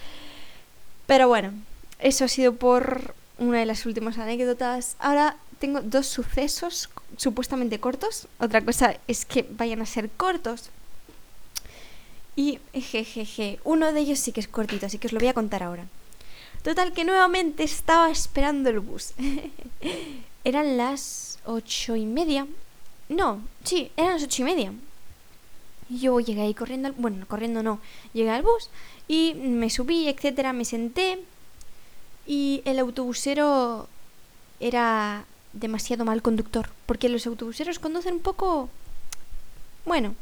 Pero bueno, eso ha sido por una de las últimas anécdotas. Ahora tengo dos sucesos supuestamente cortos. Otra cosa es que vayan a ser cortos. Y jejeje, uno de ellos sí que es cortito, así que os lo voy a contar ahora. Total, que nuevamente estaba esperando el bus. Eran las 8:30. No, sí, eran las 8:30. Yo llegué ahí corriendo, bueno, corriendo no, llegué al bus y me subí, etcétera, me senté. Y el autobusero era demasiado mal conductor, porque los autobuseros conducen un poco, bueno,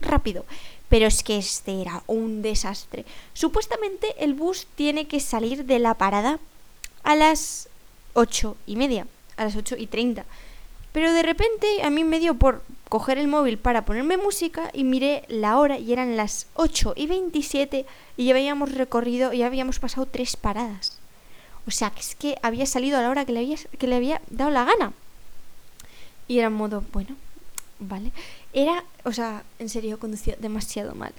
rápido. Pero es que este era un desastre. Supuestamente el bus tiene que salir de la parada a las 8:30, a las 8:30. Pero de repente a mí me dio por coger el móvil para ponerme música y miré la hora y eran las 8:27 y ya habíamos recorrido, ya habíamos pasado 3 paradas. O sea, que es que había salido a la hora que le había dado la gana. Y era en modo, bueno, vale. Era, o sea, en serio, conducía demasiado mal.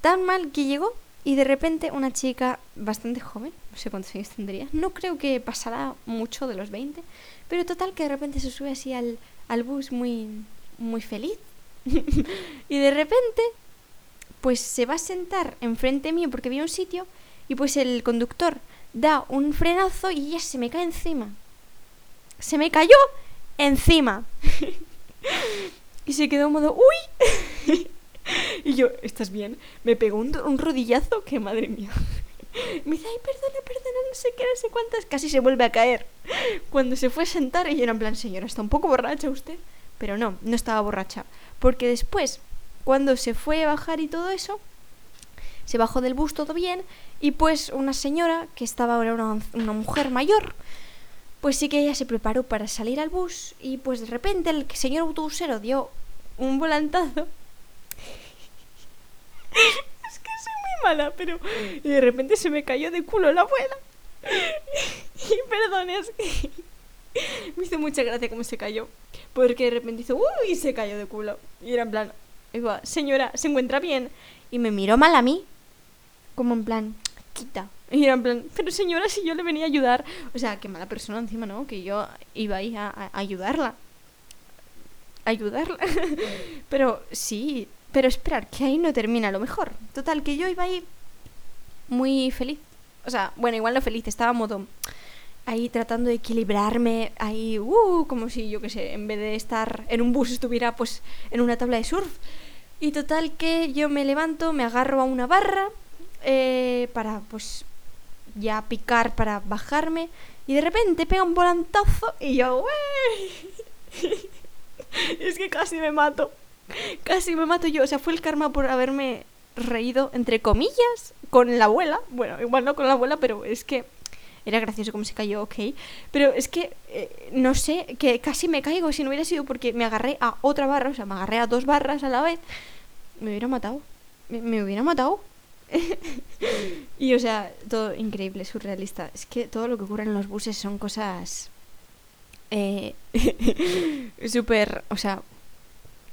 Tan mal que llegó y de repente una chica bastante joven, no sé cuántos años tendría, no creo que pasara mucho de los 20, pero total que de repente se sube así al bus muy, muy feliz. Y de repente, pues se va a sentar enfrente mío porque había un sitio y pues el conductor da un frenazo y ella se me cae encima. Se me cayó encima. Y se quedó en modo, ¡uy! Y yo, ¿estás bien? Me pegó un rodillazo que, madre mía. Me dice, ay, perdona, no sé cuántas. Casi se vuelve a caer. Cuando se fue a sentar, y yo era en plan, señora, ¿está un poco borracha usted? Pero no, no estaba borracha. Porque después, cuando se fue a bajar y todo eso, se bajó del bus, todo bien, y pues una señora, que estaba ahora una mujer mayor, pues sí que ella se preparó para salir al bus, y pues de repente el señor autobusero dio un volantazo. Es que soy muy mala, pero... Y de repente se me cayó de culo la abuela. Y perdón, es que... Me hizo mucha gracia cómo se cayó, porque de repente hizo... ¡Uy! Se cayó de culo. Y era en plan... Señora, ¿se encuentra bien? Y me miró mal a mí, como en plan, quita. Y era en plan, pero señora, si yo le venía a ayudar. O sea, qué mala persona encima, ¿no? Que yo iba ahí a ayudarla. Ayudarla. Pero sí, pero esperar, que ahí no termina lo mejor. Total, que yo iba ahí muy feliz. O sea, bueno, igual no feliz, estaba modo ahí tratando de equilibrarme, ahí, como si, yo qué sé, en vez de estar en un bus estuviera pues en una tabla de surf. Y total que yo me levanto, me agarro a una barra para pues ya picar para bajarme y de repente pega un volantazo y yo ¡wey! Es que casi me mato yo, o sea, fue el karma por haberme reído, entre comillas, con la abuela. Bueno, igual no con la abuela, pero es que era gracioso como se cayó, ok. Pero es que, no sé, que casi me caigo si no hubiera sido porque me agarré a otra barra. O sea, me agarré a 2 barras a la vez. Me hubiera matado. Me hubiera matado. Y, o sea, todo increíble, surrealista. Es que todo lo que ocurre en los buses son cosas... súper... O sea,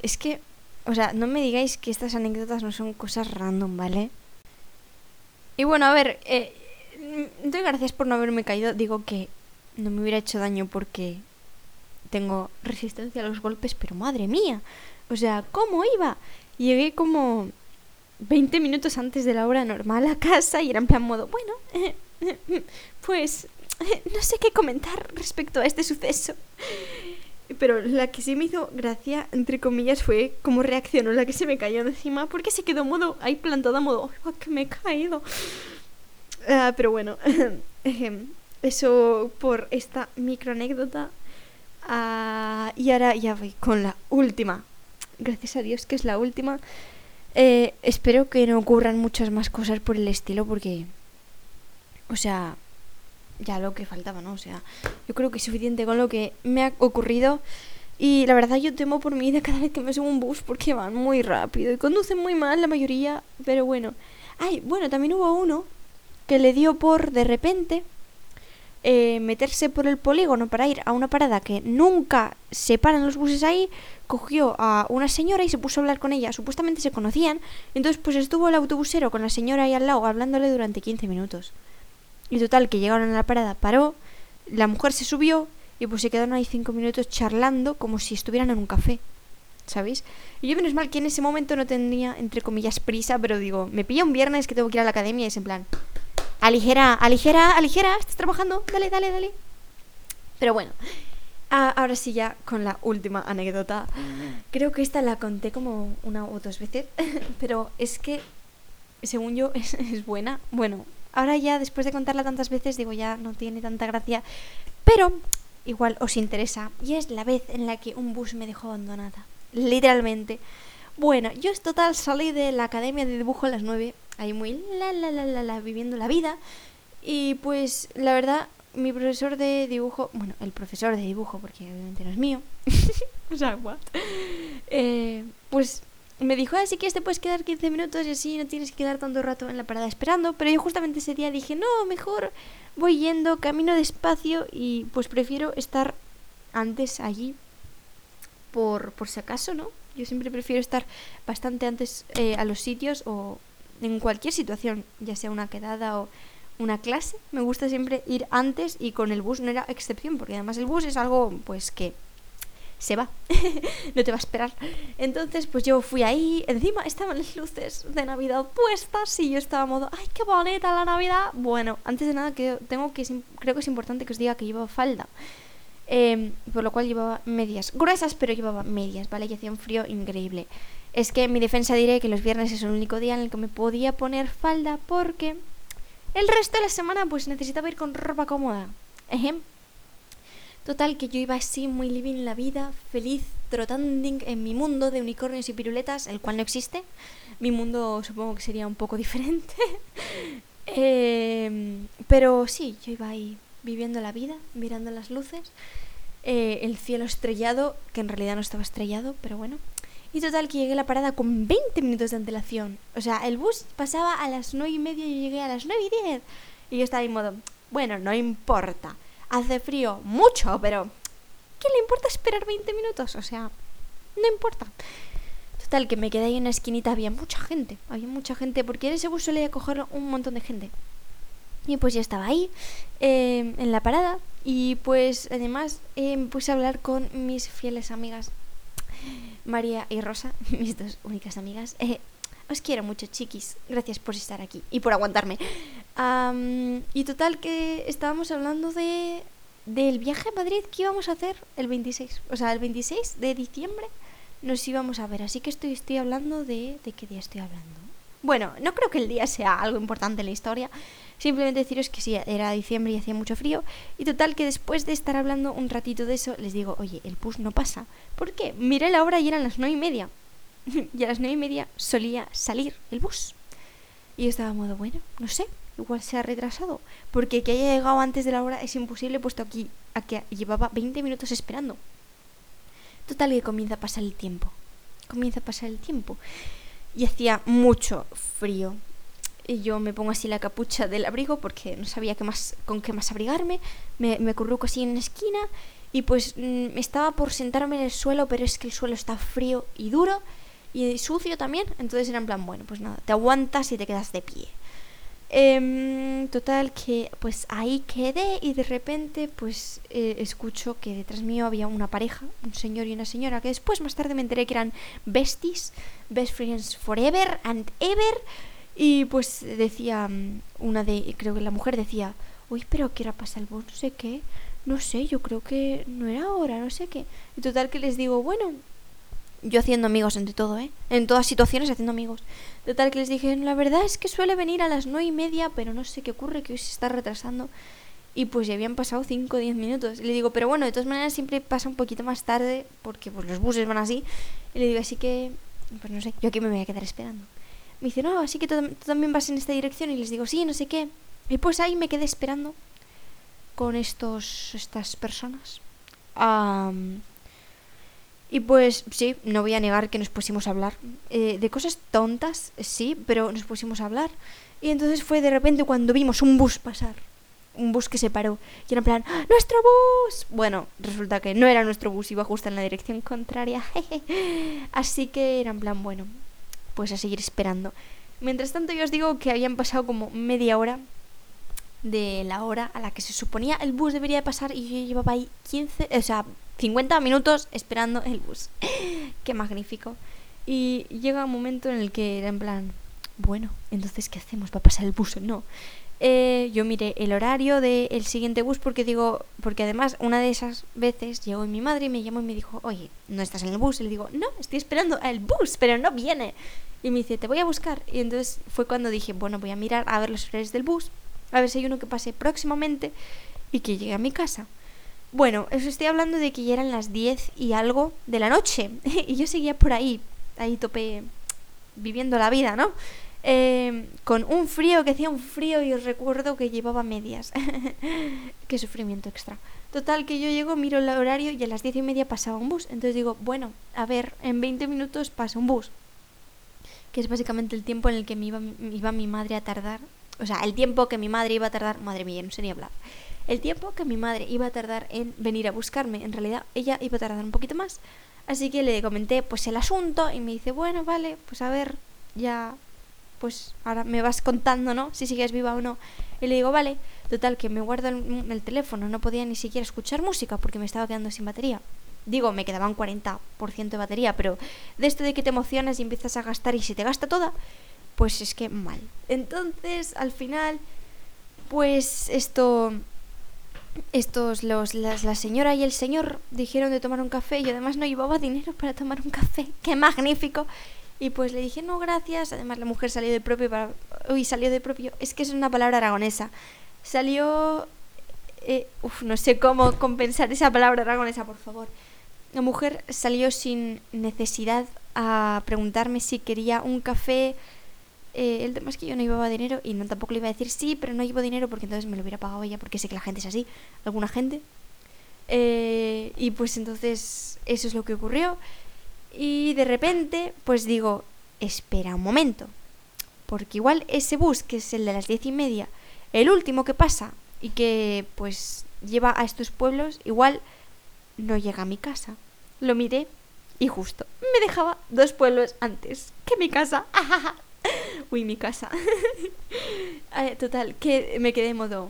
es que... O sea, no me digáis que estas anécdotas no son cosas random, ¿vale? Y bueno, a ver... doy gracias por no haberme caído. Digo que no me hubiera hecho daño porque tengo resistencia a los golpes, pero madre mía, o sea, ¿cómo iba? Llegué como 20 minutos antes de la hora normal a casa y era en plan modo, bueno, pues no sé qué comentar respecto a este suceso. Pero la que sí me hizo gracia, entre comillas, fue cómo reaccionó la que se me cayó encima, porque se quedó modo ahí plantada, modo, oh, que me he caído. Pero bueno, eso por esta micro anécdota. Y ahora ya voy con la última. Gracias a Dios que es la última. Espero que no ocurran muchas más cosas por el estilo, porque, o sea, ya lo que faltaba, ¿no? O sea, yo creo que es suficiente con lo que me ha ocurrido. Y la verdad yo temo por mi vida cada vez que me subo un bus, porque van muy rápido y conducen muy mal la mayoría, pero bueno. Ay, bueno, también hubo uno que le dio por, de repente, meterse por el polígono para ir a una parada que nunca se paran los buses ahí. Cogió a una señora y se puso a hablar con ella. Supuestamente se conocían. Entonces pues estuvo el autobusero con la señora ahí al lado, hablándole durante 15 minutos. Y total, que llegaron a la parada, paró, la mujer se subió y pues se quedaron ahí 5 minutos charlando como si estuvieran en un café, ¿sabéis? Y yo, menos mal que en ese momento no tenía, entre comillas, prisa, pero digo, me pilla un viernes que tengo que ir a la academia y es en plan... Aligera, estás trabajando, dale. Pero bueno, ahora sí ya con la última anécdota. Creo que esta la conté como una o dos veces, pero es que, según yo, es buena. Bueno, ahora ya después de contarla tantas veces, digo, ya no tiene tanta gracia, pero igual os interesa. Y es la vez en la que un bus me dejó abandonada, literalmente. Bueno, yo es total, salí de la academia de dibujo a las 9, ahí muy viviendo la vida. Y pues la verdad, mi profesor de dibujo, bueno, el profesor de dibujo, porque obviamente no es mío, o sea, what? Pues me dijo, así que te puedes quedar 15 minutos y así no tienes que quedar tanto rato en la parada esperando. Pero yo justamente ese día dije, no, mejor voy yendo, camino despacio y pues prefiero estar antes allí por si acaso, ¿no? Yo siempre prefiero estar bastante antes a los sitios o en cualquier situación, ya sea una quedada o una clase. Me gusta siempre ir antes y con el bus no era excepción, porque además el bus es algo pues que se va, no te va a esperar. Entonces pues yo fui ahí, encima estaban las luces de Navidad puestas y yo estaba modo, ¡ay, qué bonita la Navidad! Bueno, antes de nada creo que es importante que os diga que llevaba falda. Por lo cual llevaba medias gruesas, pero llevaba medias, ¿vale? Y hacía un frío increíble. Es que en mi defensa diré que los viernes es el único día en el que me podía poner falda, porque el resto de la semana pues necesitaba ir con ropa cómoda. Total, que yo iba así muy living la vida, feliz, trotanding en mi mundo de unicornios y piruletas, el cual no existe. Mi mundo supongo que sería un poco diferente. Pero sí, yo iba ahí viviendo la vida, mirando las luces, el cielo estrellado, que en realidad no estaba estrellado, pero bueno. Y total, que llegué a la parada con 20 minutos de antelación. O sea, el bus pasaba a las 9:30 y yo llegué a las 9:10. Y yo estaba en modo, bueno, no importa, hace frío mucho, pero ¿qué le importa esperar 20 minutos? O sea, no importa. Total, que me quedé ahí en una esquinita, había mucha gente, porque en ese bus solía coger un montón de gente. Y pues ya estaba ahí, en la parada, y pues además me puse a hablar con mis fieles amigas, María y Rosa, mis dos únicas amigas. Os quiero mucho, chiquis, gracias por estar aquí y por aguantarme. Y total, que estábamos hablando del viaje a Madrid que íbamos a hacer el 26, o sea, el 26 de diciembre nos íbamos a ver, así que estoy hablando ¿de qué día estoy hablando? Bueno, no creo que el día sea algo importante en la historia. Simplemente deciros que sí, era diciembre y hacía mucho frío. Y total, que después de estar hablando un ratito de eso, les digo, oye, el bus no pasa. ¿Por qué? Miré la hora y eran las 9:30. Y a las 9:30 solía salir el bus. Y yo estaba en modo, bueno, no sé, igual se ha retrasado. Porque que haya llegado antes de la hora es imposible, puesto aquí a que llevaba 20 minutos esperando. Total, que comienza a pasar el tiempo. Y hacía mucho frío. Y yo me pongo así la capucha del abrigo porque no sabía con qué más abrigarme. Me curruco así en una esquina y pues estaba por sentarme en el suelo, pero es que el suelo está frío y duro y sucio también. Entonces era en plan, bueno, pues nada, te aguantas y te quedas de pie. Total, que pues ahí quedé y de repente pues escucho que detrás mío había una pareja, un señor y una señora, que después más tarde me enteré que eran besties, best friends forever and ever. Y pues decía creo que la mujer decía, uy, pero ¿qué hora pasa el bus? No sé qué, no sé, yo creo que no era hora, no sé qué. Y total, que les digo, bueno, yo haciendo amigos entre todo, en todas situaciones haciendo amigos. Total, que les dije, la verdad es que suele venir a las 9:30, pero no sé qué ocurre, que hoy se está retrasando. Y pues ya habían pasado 5 o 10 minutos. Y le digo, pero bueno, de todas maneras siempre pasa un poquito más tarde, porque pues los buses van así. Y le digo, así que, pues no sé, yo aquí me voy a quedar esperando. Me dice, no, así que tú también vas en esta dirección. Y les digo, sí, no sé qué. Y pues ahí me quedé esperando con estas personas. Y pues sí, no voy a negar que nos pusimos a hablar. De cosas tontas, sí, pero nos pusimos a hablar. Y entonces fue de repente cuando vimos un bus pasar. Un bus que se paró. Y era en plan, ¡ah, nuestro bus! Bueno, resulta que no era nuestro bus, iba justo en la dirección contraria. Así que era en plan, bueno, pues a seguir esperando. Mientras tanto yo os digo que habían pasado como media hora de la hora a la que se suponía el bus debería pasar. Y yo llevaba ahí 50 minutos esperando el bus. ¡Qué magnífico! Y llega un momento en el que era en plan, bueno, entonces ¿qué hacemos? ¿Va a pasar el bus o no? Yo miré el horario del siguiente bus porque además una de esas veces llegó mi madre y me llamó y me dijo, oye, ¿no estás en el bus? Y le digo, no, estoy esperando al bus, pero no viene. Y me dice, te voy a buscar. Y entonces fue cuando dije, bueno, voy a mirar a ver los horarios del bus, a ver si hay uno que pase próximamente y que llegue a mi casa. Bueno, os estoy hablando de que ya eran las 10 y algo de la noche. Y yo seguía por ahí topé, viviendo la vida, ¿no? Con un frío, que hacía un frío, y os recuerdo que llevaba medias. Qué sufrimiento extra. Total, que yo llego, miro el horario y a las 10:30 pasaba un bus. Entonces digo, bueno, a ver, en 20 minutos pasa un bus. Que es básicamente el tiempo en el que me iba mi madre a tardar. O sea, el tiempo que mi madre iba a tardar. Madre mía, no sé ni hablar. El tiempo que mi madre iba a tardar en venir a buscarme. En realidad, ella iba a tardar un poquito más. Así que le comenté pues el asunto y me dice, bueno, vale, pues a ver, ya, pues ahora me vas contando, ¿no? Si sigues viva o no. Y le digo, vale. Total, que me guardo el teléfono. No podía ni siquiera escuchar música porque me estaba quedando sin batería. Digo, me quedaba un 40% de batería, pero de esto de que te emocionas y empiezas a gastar y se te gasta toda, pues es que mal. Entonces, al final, pues la señora y el señor dijeron de tomar un café. Yo además no llevaba dinero para tomar un café. ¡Qué magnífico! Y pues le dije, no, gracias. Además, la mujer salió de propio. Salió de propio. Es que es una palabra aragonesa. Salió. No sé cómo compensar esa palabra aragonesa, por favor. La mujer salió sin necesidad a preguntarme si quería un café. El tema es que yo no llevaba dinero y no tampoco le iba a decir sí, pero no llevo dinero porque entonces me lo hubiera pagado ella, porque sé que la gente es así. Alguna gente. Y pues entonces eso es lo que ocurrió. Y de repente, pues digo, espera un momento, porque igual ese bus, que es el de las 10:30, el último que pasa y que pues lleva a estos pueblos, igual no llega a mi casa. Lo miré y justo me dejaba 2 pueblos antes que mi casa. Uy, mi casa. Total, que me quedé en modo,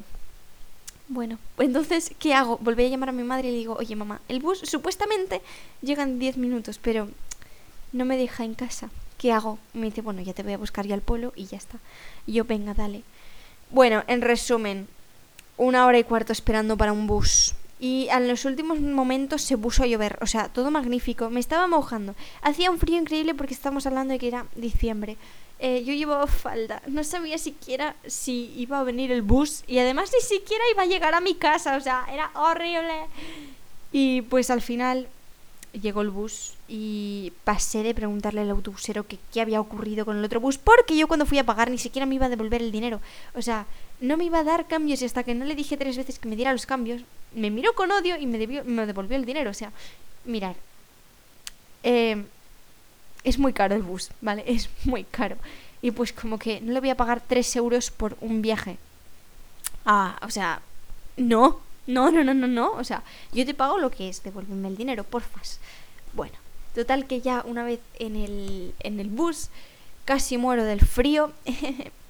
bueno, entonces, ¿qué hago? Volví a llamar a mi madre y le digo, oye, mamá, el bus supuestamente llega en 10 minutos, pero no me deja en casa. ¿Qué hago? Me dice, bueno, ya te voy a buscar ya al pueblo y ya está. Y yo, venga, dale. Bueno, en resumen, 1 hora y cuarto esperando para un bus. Y en los últimos momentos se puso a llover. O sea, todo magnífico. Me estaba mojando. Hacía un frío increíble porque estábamos hablando de que era diciembre. Yo llevaba falda, no sabía siquiera si iba a venir el bus y además ni siquiera iba a llegar a mi casa, o sea, era horrible. Y pues al final llegó el bus y pasé de preguntarle al autobusero que qué había ocurrido con el otro bus, porque yo cuando fui a pagar ni siquiera me iba a devolver el dinero, o sea, no me iba a dar cambios, y hasta que no le dije 3 veces que me diera los cambios, me miró con odio y me devolvió el dinero. O sea, mirad, es muy caro el bus, ¿vale? Es muy caro. Y pues como que no le voy a pagar 3 euros por un viaje. O sea, no. O sea, yo te pago lo que es, devuélveme el dinero, porfas. Bueno, total que ya una vez en el bus casi muero del frío,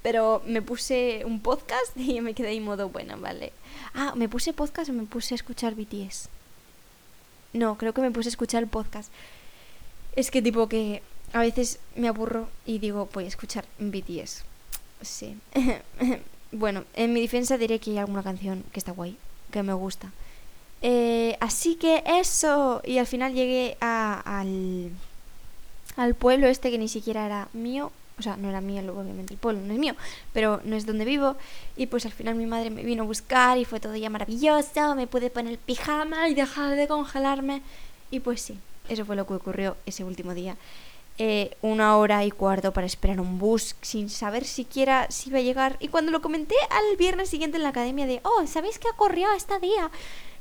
pero me puse un podcast y me quedé en modo, bueno, vale. ¿Me puse podcast o me puse a escuchar BTS? No, creo que me puse a escuchar el podcast. Es que tipo que a veces me aburro y digo, voy a escuchar BTS. Sí. Bueno, en mi defensa diré que hay alguna canción que está guay, que me gusta. Así que eso. Y al final llegué al pueblo este que ni siquiera era mío. o sea, no era mía, luego obviamente el pueblo no es mío, pero no es donde vivo, y pues al final mi madre me vino a buscar y fue todo ya maravilloso, me pude poner pijama y dejar de congelarme, y pues sí, eso fue lo que ocurrió ese último día. 1 hora y cuarto para esperar un bus sin saber siquiera si iba a llegar, y cuando lo comenté al viernes siguiente en la academia de, oh, ¿sabéis qué ocurrió este día?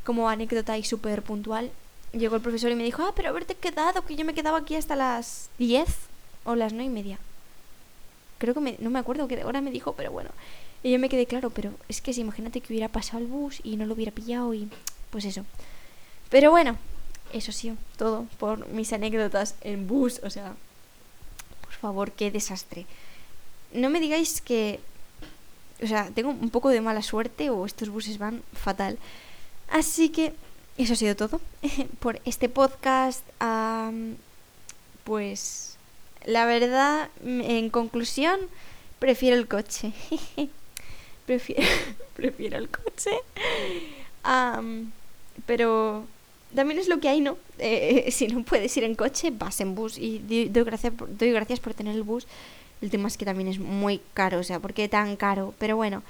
Como anécdota y súper puntual, llegó el profesor y me dijo, ah, pero haberte quedado, que yo me quedaba aquí hasta las 10 o las 9:30. Creo que no me acuerdo qué hora me dijo, pero bueno. Y yo me quedé, claro, pero es que si imagínate que hubiera pasado el bus y no lo hubiera pillado y pues eso. Pero bueno, eso sí, todo por mis anécdotas en bus, o sea, por favor, qué desastre. No me digáis que, o sea, tengo un poco de mala suerte o estos buses van fatal. Así que eso ha sido todo por este podcast. Pues la verdad, en conclusión, prefiero el coche. Prefiero el coche. Pero también es lo que hay, ¿no? Si no puedes ir en coche, vas en bus. Y doy gracias por tener el bus. El tema es que también es muy caro, o sea, ¿por qué tan caro? Pero bueno,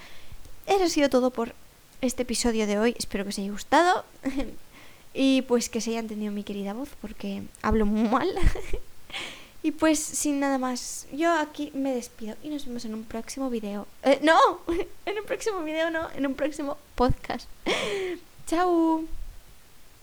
eso ha sido todo por este episodio de hoy. Espero que os haya gustado y pues que se haya entendido mi querida voz, porque hablo muy mal. Y pues sin nada más, yo aquí me despido y nos vemos en un próximo video. En un próximo podcast. Chao.